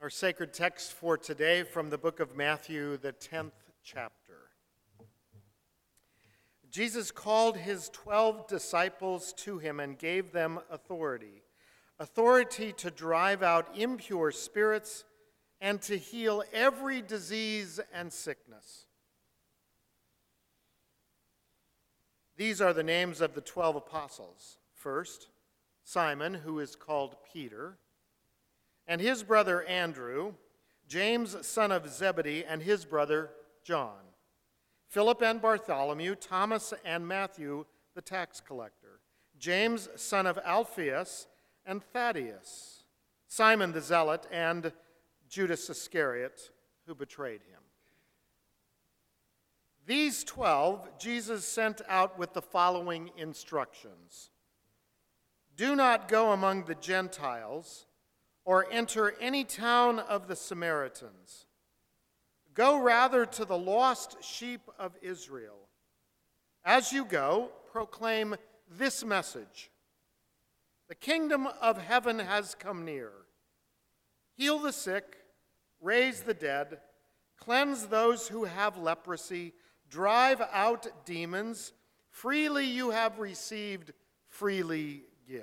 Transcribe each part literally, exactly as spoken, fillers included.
Our sacred text for today from the book of Matthew, the tenth chapter. Jesus called his twelve disciples to him and gave them authority, authority to drive out impure spirits and to heal every disease and sickness. These are the names of the twelve apostles. First, Simon, who is called Peter, and his brother Andrew, James, son of Zebedee, and his brother John, Philip and Bartholomew, Thomas and Matthew, the tax collector, James, son of Alphaeus, and Thaddeus, Simon the Zealot, and Judas Iscariot, who betrayed him. These twelve Jesus sent out with the following instructions. Do not go among the Gentiles, or enter any town of the Samaritans. Go rather to the lost sheep of Israel. As you go, proclaim this message. The kingdom of heaven has come near. Heal the sick, raise the dead, cleanse those who have leprosy, drive out demons. Freely you have received, freely give.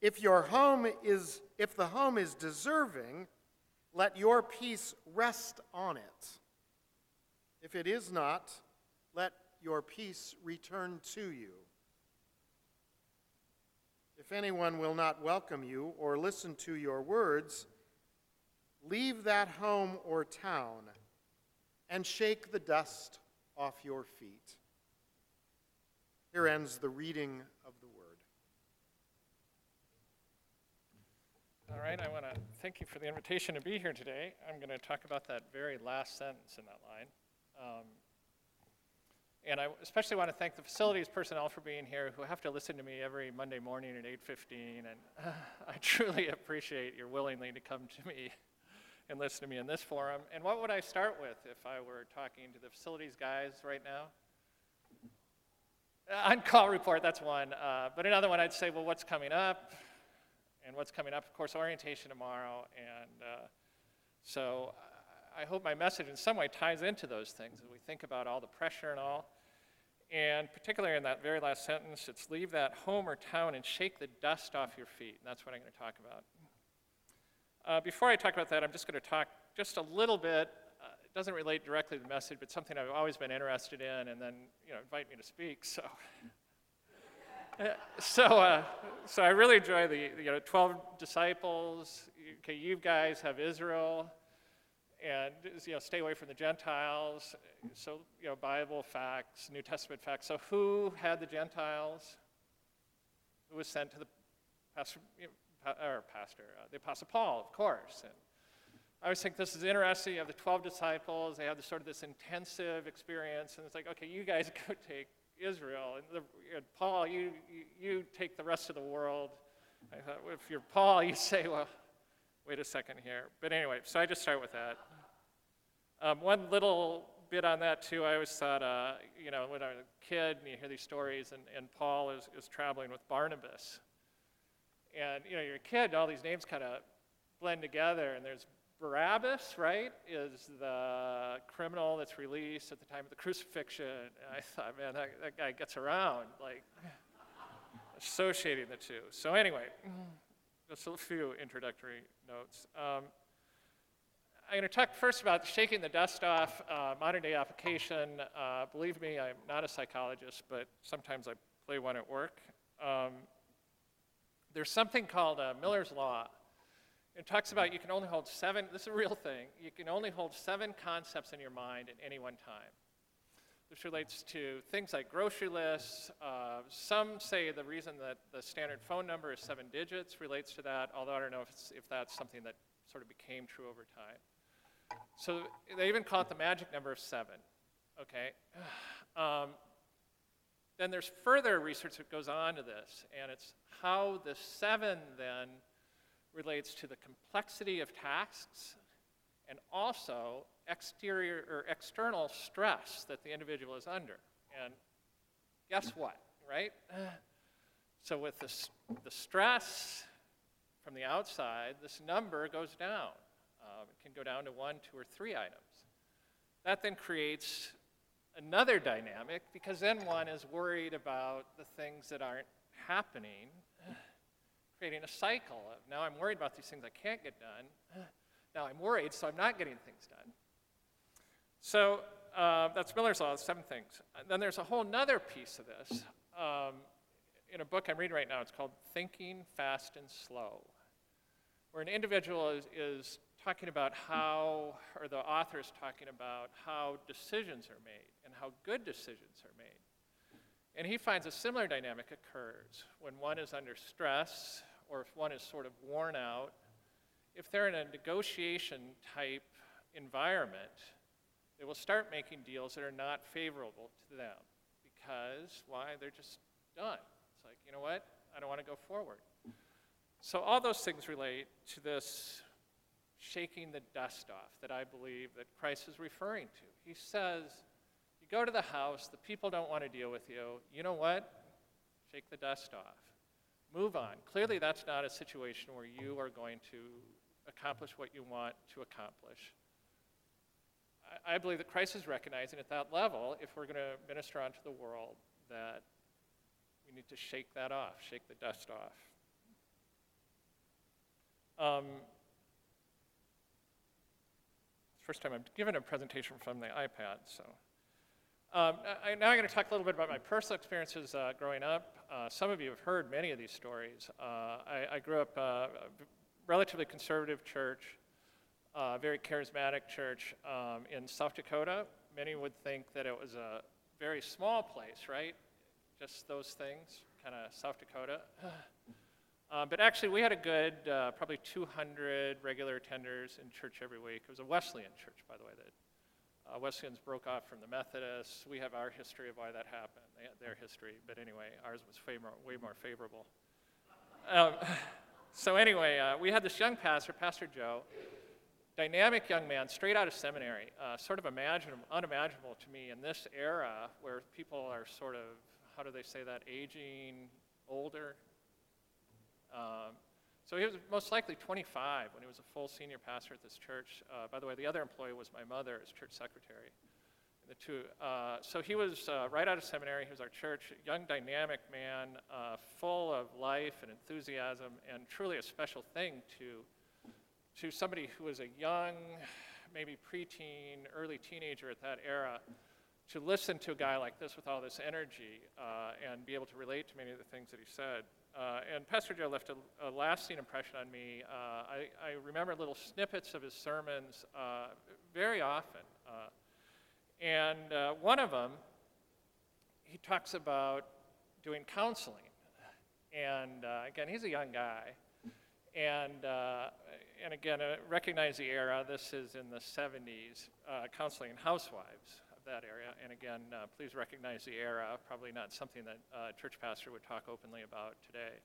If your home is, if the home is deserving, let your peace rest on it. If it is not, let your peace return to you. If anyone will not welcome you or listen to your words, leave that home or town and shake the dust off your feet. Here ends the reading of the word. All right, I want to thank you for the invitation to be here today. I'm going to talk about that very last sentence in that line. Um, and I especially want to thank the facilities personnel for being here who have to listen to me every Monday morning at eight fifteen. And uh, I truly appreciate your willingness to come to me and listen to me in this forum. And what would I start with if I were talking to the facilities guys right now? Uh, on-call report, that's one. Uh, but another one I'd say, well, what's coming up? And what's coming up, of course, orientation tomorrow. And uh, so I hope my message in some way ties into those things as we think about all the pressure and all. And particularly in that very last sentence, it's leave that home or town and shake the dust off your feet. And that's what I'm going to talk about. Uh, before I talk about that, I'm just going to talk just a little bit. Uh, it doesn't relate directly to the message, but something I've always been interested in, and then, you know, invite me to speak. So. So, uh, so I really enjoy the, you know, twelve disciples. Okay, you guys have Israel, and, you know, stay away from the Gentiles. So, you know, Bible facts, New Testament facts. So, who had the Gentiles? Who was sent to the pastor, you know, or pastor, uh, the Apostle Paul, of course. And I always think this is interesting. You have the twelve disciples. They have this sort of this intensive experience, and it's like, okay, you guys go take Israel, and, the, and Paul, you, you you take the rest of the world. I thought, well, if you're Paul, you say, well, wait a second here. But anyway, so I just start with that. Um, one little bit on that, too, I always thought, uh, you know, when I was a kid, and you hear these stories, and, and Paul is, is traveling with Barnabas. And, you know, you're a kid, and all these names kind of blend together, and there's Barabbas, right, is the criminal that's released at the time of the crucifixion. And I thought, man, that, that guy gets around, like, associating the two. So anyway, just a few introductory notes. Um, I'm going to talk first about shaking the dust off, uh, modern-day application. Uh, believe me, I'm not a psychologist, but sometimes I play one at work. Um, there's something called uh, Miller's Law. It talks about you can only hold seven, this is a real thing, you can only hold seven concepts in your mind at any one time. This relates to things like grocery lists. Uh, some say the reason that the standard phone number is seven digits relates to that, although I don't know if, it's, if that's something that sort of became true over time. So they even call it the magic number of seven, okay? Um, then there's further research that goes on to this, and it's how the seven then relates to the complexity of tasks and also exterior or external stress that the individual is under. And guess what, right? So with this, the stress from the outside, this number goes down. Um, it can go down to one, two, or three items. That then creates another dynamic, because then one is worried about the things that aren't happening, creating a cycle of, now I'm worried about these things I can't get done. Now I'm worried, so I'm not getting things done. So uh, that's Miller's Law, seven things. And then there's a whole nother piece of this. Um, in a book I'm reading right now, it's called Thinking Fast and Slow, where an individual is, is talking about how, or the author is talking about how decisions are made and how good decisions are made. And he finds a similar dynamic occurs when one is under stress, or if one is sort of worn out. If they're in a negotiation type environment, they will start making deals that are not favorable to them, because why? They're just done. It's like, you know what? I don't want to go forward. So all those things relate to this shaking the dust off that I believe that Christ is referring to. He says, you go to the house, the people don't want to deal with you. You know what? Shake the dust off. Move on. Clearly, that's not a situation where you are going to accomplish what you want to accomplish. I, I believe that Christ is recognizing at that level, if we're going to minister onto the world, that we need to shake that off, shake the dust off. Um, first time I've given a presentation from the iPad, so. Um, I, now I'm going to talk a little bit about my personal experiences uh, growing up. Uh, some of you have heard many of these stories. Uh, I, I grew up uh, a relatively conservative church, a uh, very charismatic church um, in South Dakota. Many would think that it was a very small place, right? Just those things, kind of South Dakota. uh, but actually, we had a good, uh, probably two hundred regular attenders in church every week. It was a Wesleyan church, by the way, that Uh, Wesleyans broke off from the Methodists. We have our history of why that happened. They had their history, but anyway, ours was way more, way more favorable. Um, so anyway, uh, we had this young pastor, Pastor Joe, dynamic young man, straight out of seminary, uh, sort of imaginable, unimaginable to me in this era where people are sort of, how do they say that, aging, older. Um, So he was most likely twenty-five when he was a full senior pastor at this church. Uh, by the way, the other employee was my mother as church secretary. The two. Uh, so he was uh, right out of seminary. He was our church, young, dynamic man, uh, full of life and enthusiasm, and truly a special thing to, to somebody who was a young, maybe preteen, early teenager at that era, to listen to a guy like this with all this energy uh, and be able to relate to many of the things that he said. Uh, and Pastor Joe left a, a lasting impression on me. Uh, I, I remember little snippets of his sermons uh, very often. Uh, and uh, one of them, he talks about doing counseling. And uh, again, he's a young guy. And, uh, and again, uh, recognize the era. This is in the seventies, uh, counseling housewives. That area, and again, uh, please recognize the era, probably not something that uh, a church pastor would talk openly about today.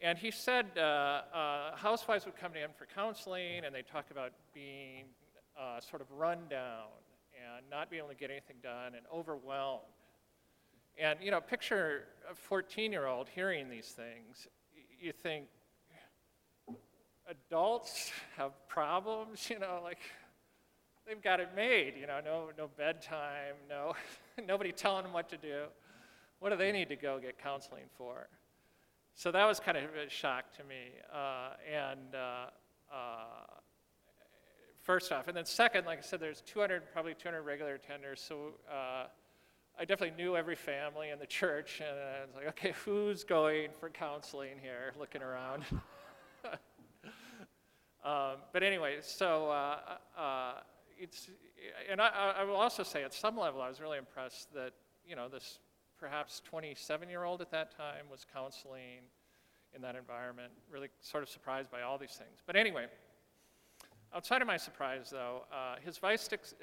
And he said uh, uh, housewives would come to him for counseling, and they'd talk about being uh, sort of run down, and not being able to get anything done, and overwhelmed. And you know, picture a fourteen-year-old hearing these things, you think, adults have problems, you know, like, they've got it made, you know, no, no bedtime, no, nobody telling them what to do. What do they need to go get counseling for? So that was kind of a shock to me. Uh, and uh, uh, first off, and then second, like I said, there's two hundred, probably two hundred regular attenders. So uh, I definitely knew every family in the church, and I was like, okay, who's going for counseling here? Looking around. um, but anyway, so. Uh, uh, it's, and I, I will also say, at some level, I was really impressed that, you know, this perhaps twenty-seven-year-old at that time was counseling in that environment, really sort of surprised by all these things. But anyway, outside of my surprise, though, uh, his advice sticks,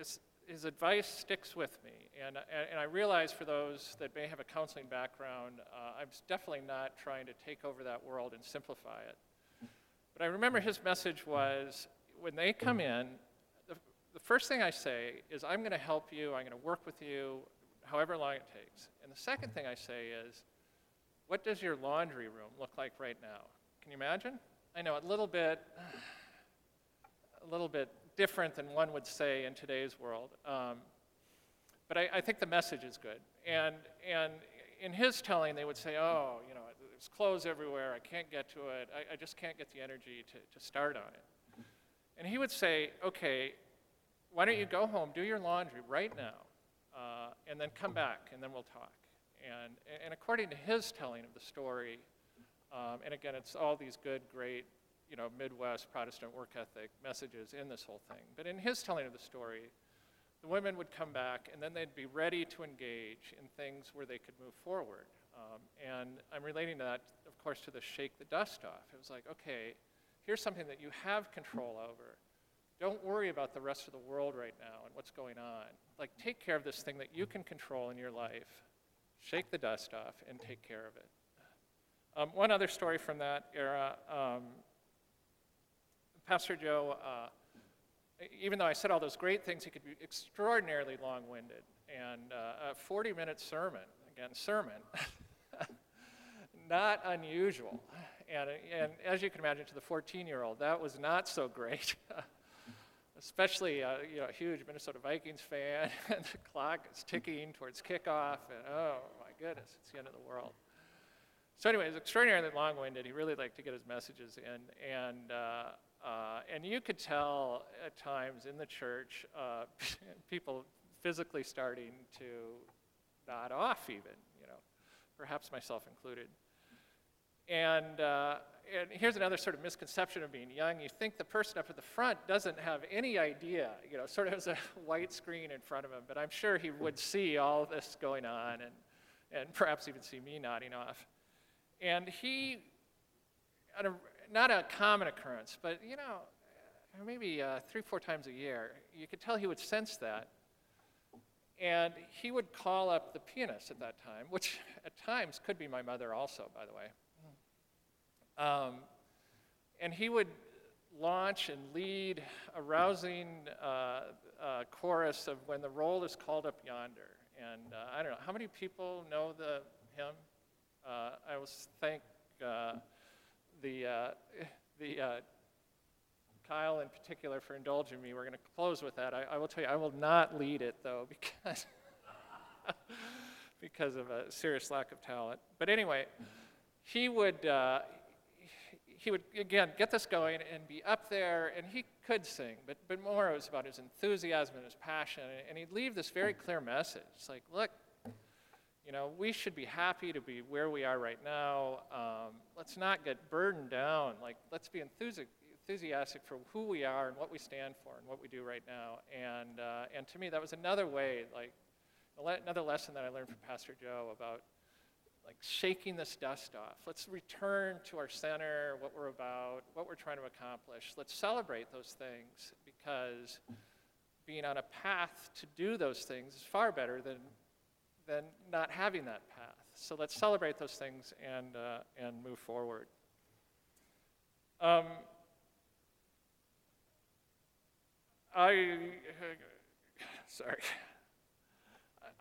his advice sticks with me. And, and I realize, for those that may have a counseling background, uh, I'm definitely not trying to take over that world and simplify it. But I remember his message was, when they come in, the, the first thing I say is, I'm going to help you, I'm going to work with you, however long it takes. And the second thing I say is, what does your laundry room look like right now? Can you imagine? I know, a little bit, a little bit different than one would say in today's world. Um, but I, I think the message is good. And, and in his telling, they would say, oh, you know, there's clothes everywhere, I can't get to it, I, I just can't get the energy to, to start on it. And he would say, okay, why don't you go home, do your laundry right now, uh, and then come back, and then we'll talk. And, and according to his telling of the story, um, and again, it's all these good, great, you know, Midwest Protestant work ethic messages in this whole thing. But in his telling of the story, the women would come back, and then they'd be ready to engage in things where they could move forward. Um, and I'm relating that, of course, to the shake the dust off. It was like, okay, here's something that you have control over. Don't worry about the rest of the world right now and what's going on. Like, take care of this thing that you can control in your life. Shake the dust off and take care of it. Um, one other story from that era, um, Pastor Joe, uh, even though I said all those great things, he could be extraordinarily long-winded, and uh, a forty-minute sermon, again, sermon, not unusual. And, and as you can imagine, to the fourteen-year-old, that was not so great, especially uh, you know, a huge Minnesota Vikings fan, and the clock is ticking towards kickoff, and oh my goodness, it's the end of the world. So anyway, it's extraordinarily long-winded. He really liked to get his messages in, and uh, uh, and you could tell at times in the church, uh, people physically starting to nod off, even, you know, perhaps myself included. And uh, and here's another sort of misconception of being young. You think the person up at the front doesn't have any idea, you know, sort of has a white screen in front of him, but I'm sure he would see all this going on, and and perhaps even see me nodding off. And he, on a, not a common occurrence, but, you know, maybe uh, three, four times a year, you could tell he would sense that. And he would call up the pianist at that time, which at times could be my mother also, by the way. Um, and he would launch and lead a rousing uh, uh, chorus of When the Roll Is Called Up Yonder. And uh, I don't know, how many people know the hymn? Uh, I always thank uh, the, uh, the uh, Kyle in particular for indulging me. We're going to close with that. I, I will tell you, I will not lead it, though, because, because of a serious lack of talent. But anyway, he would, uh, he would, again, get this going and be up there, and he could sing, but, but more it was about his enthusiasm and his passion, and he'd leave this very clear message. It's like, look, you know, we should be happy to be where we are right now. Um, let's not get burdened down. Like, let's be enthusi- enthusiastic for who we are and what we stand for and what we do right now. And uh, and to me, that was another way, like, another lesson that I learned from Pastor Joe about, like, shaking this dust off. Let's return to our center, what we're about, what we're trying to accomplish. Let's celebrate those things, because being on a path to do those things is far better than than not having that path. So let's celebrate those things and uh, and move forward. Um, I, sorry.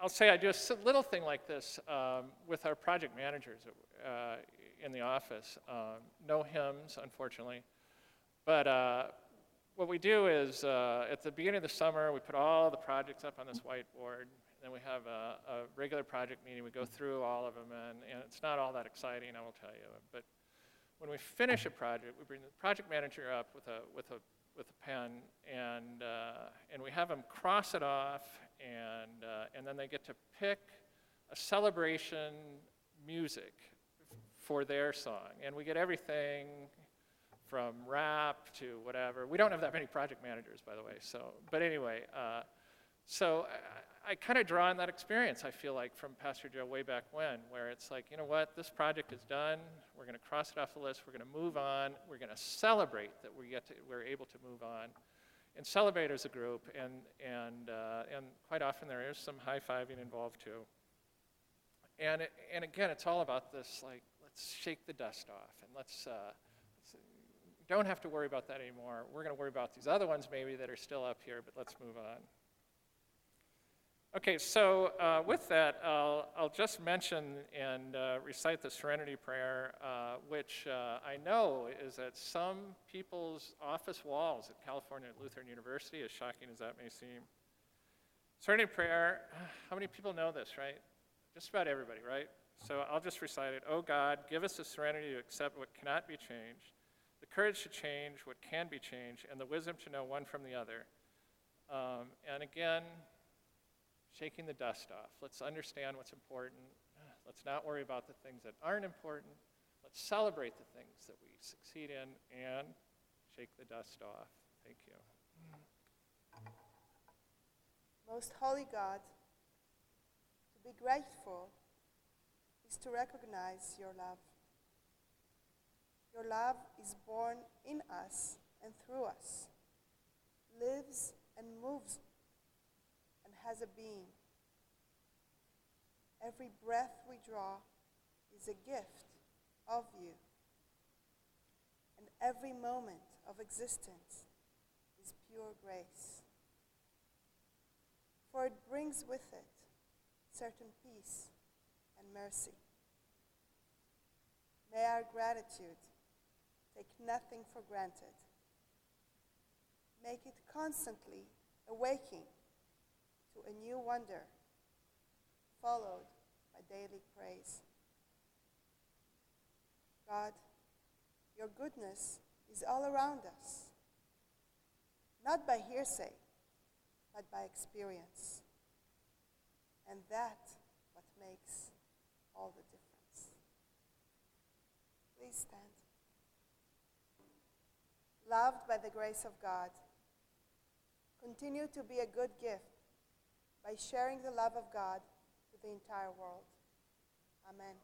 I'll say I do a little thing like this um, with our project managers uh, in the office. Um, no hymns, unfortunately. But uh, what we do is, uh, at the beginning of the summer, we put all the projects up on this whiteboard. Then we have a, a regular project meeting. We go through all of them, and, and it's not all that exciting, I will tell you. But when we finish a project, we bring the project manager up with a with a with a pen, and uh, and we have them cross it off, and uh, and then they get to pick a celebration music for their song, and we get everything from rap to whatever. We don't have that many project managers, by the way. So, but anyway, uh, so I, I kind of draw on that experience, I feel like, from Pastor Joe way back when, where it's like, you know what, this project is done. We're going to cross it off the list. We're going to move on. We're going to celebrate that we get to, we're able to move on and celebrate as a group. And, and, uh, and quite often there is some high-fiving involved, too. And, it, and again, it's all about this, like, let's shake the dust off and let's, uh, let's don't have to worry about that anymore. We're going to worry about these other ones maybe that are still up here, but let's move on. Okay, so uh, with that, I'll, I'll just mention and uh, recite the Serenity Prayer, uh, which uh, I know is at some people's office walls at California Lutheran University, as shocking as that may seem. Serenity Prayer, how many people know this, right? Just about everybody, right? So I'll just recite it. Oh God, give us the serenity to accept what cannot be changed, the courage to change what can be changed, and the wisdom to know one from the other. Um, and again, shaking the dust off. Let's understand what's important. Let's not worry about the things that aren't important. Let's celebrate the things that we succeed in and shake the dust off. Thank you. Most Holy God, to be grateful is to recognize your love. Your love is born in us and through us, lives and moves has a being. Every breath we draw is a gift of you, and every moment of existence is pure grace. For it brings with it certain peace and mercy. May our gratitude take nothing for granted. Make it constantly awaking to a new wonder, followed by daily praise. God, your goodness is all around us, not by hearsay, but by experience. And that's what makes all the difference. Please stand. Loved by the grace of God, continue to be a good gift by sharing the love of God with the entire world. Amen.